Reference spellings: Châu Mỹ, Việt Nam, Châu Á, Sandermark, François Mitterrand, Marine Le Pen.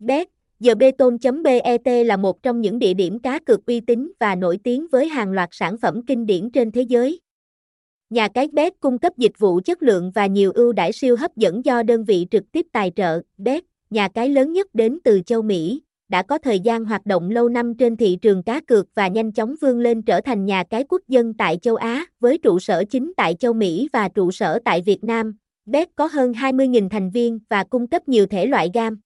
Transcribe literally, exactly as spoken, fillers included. zbetonline chấm bet. zbeton chấm bet là một trong những địa điểm cá cược uy tín và nổi tiếng với hàng loạt sản phẩm kinh điển trên thế giới. Nhà cái Bet cung cấp dịch vụ chất lượng và nhiều ưu đãi siêu hấp dẫn do đơn vị trực tiếp tài trợ. Bet, nhà cái lớn nhất đến từ châu Mỹ, đã có thời gian hoạt động lâu năm trên thị trường cá cược và nhanh chóng vươn lên trở thành nhà cái quốc dân tại châu Á, với trụ sở chính tại châu Mỹ và trụ sở tại Việt Nam. Bet có hơn hai mươi nghìn thành viên và cung cấp nhiều thể loại game.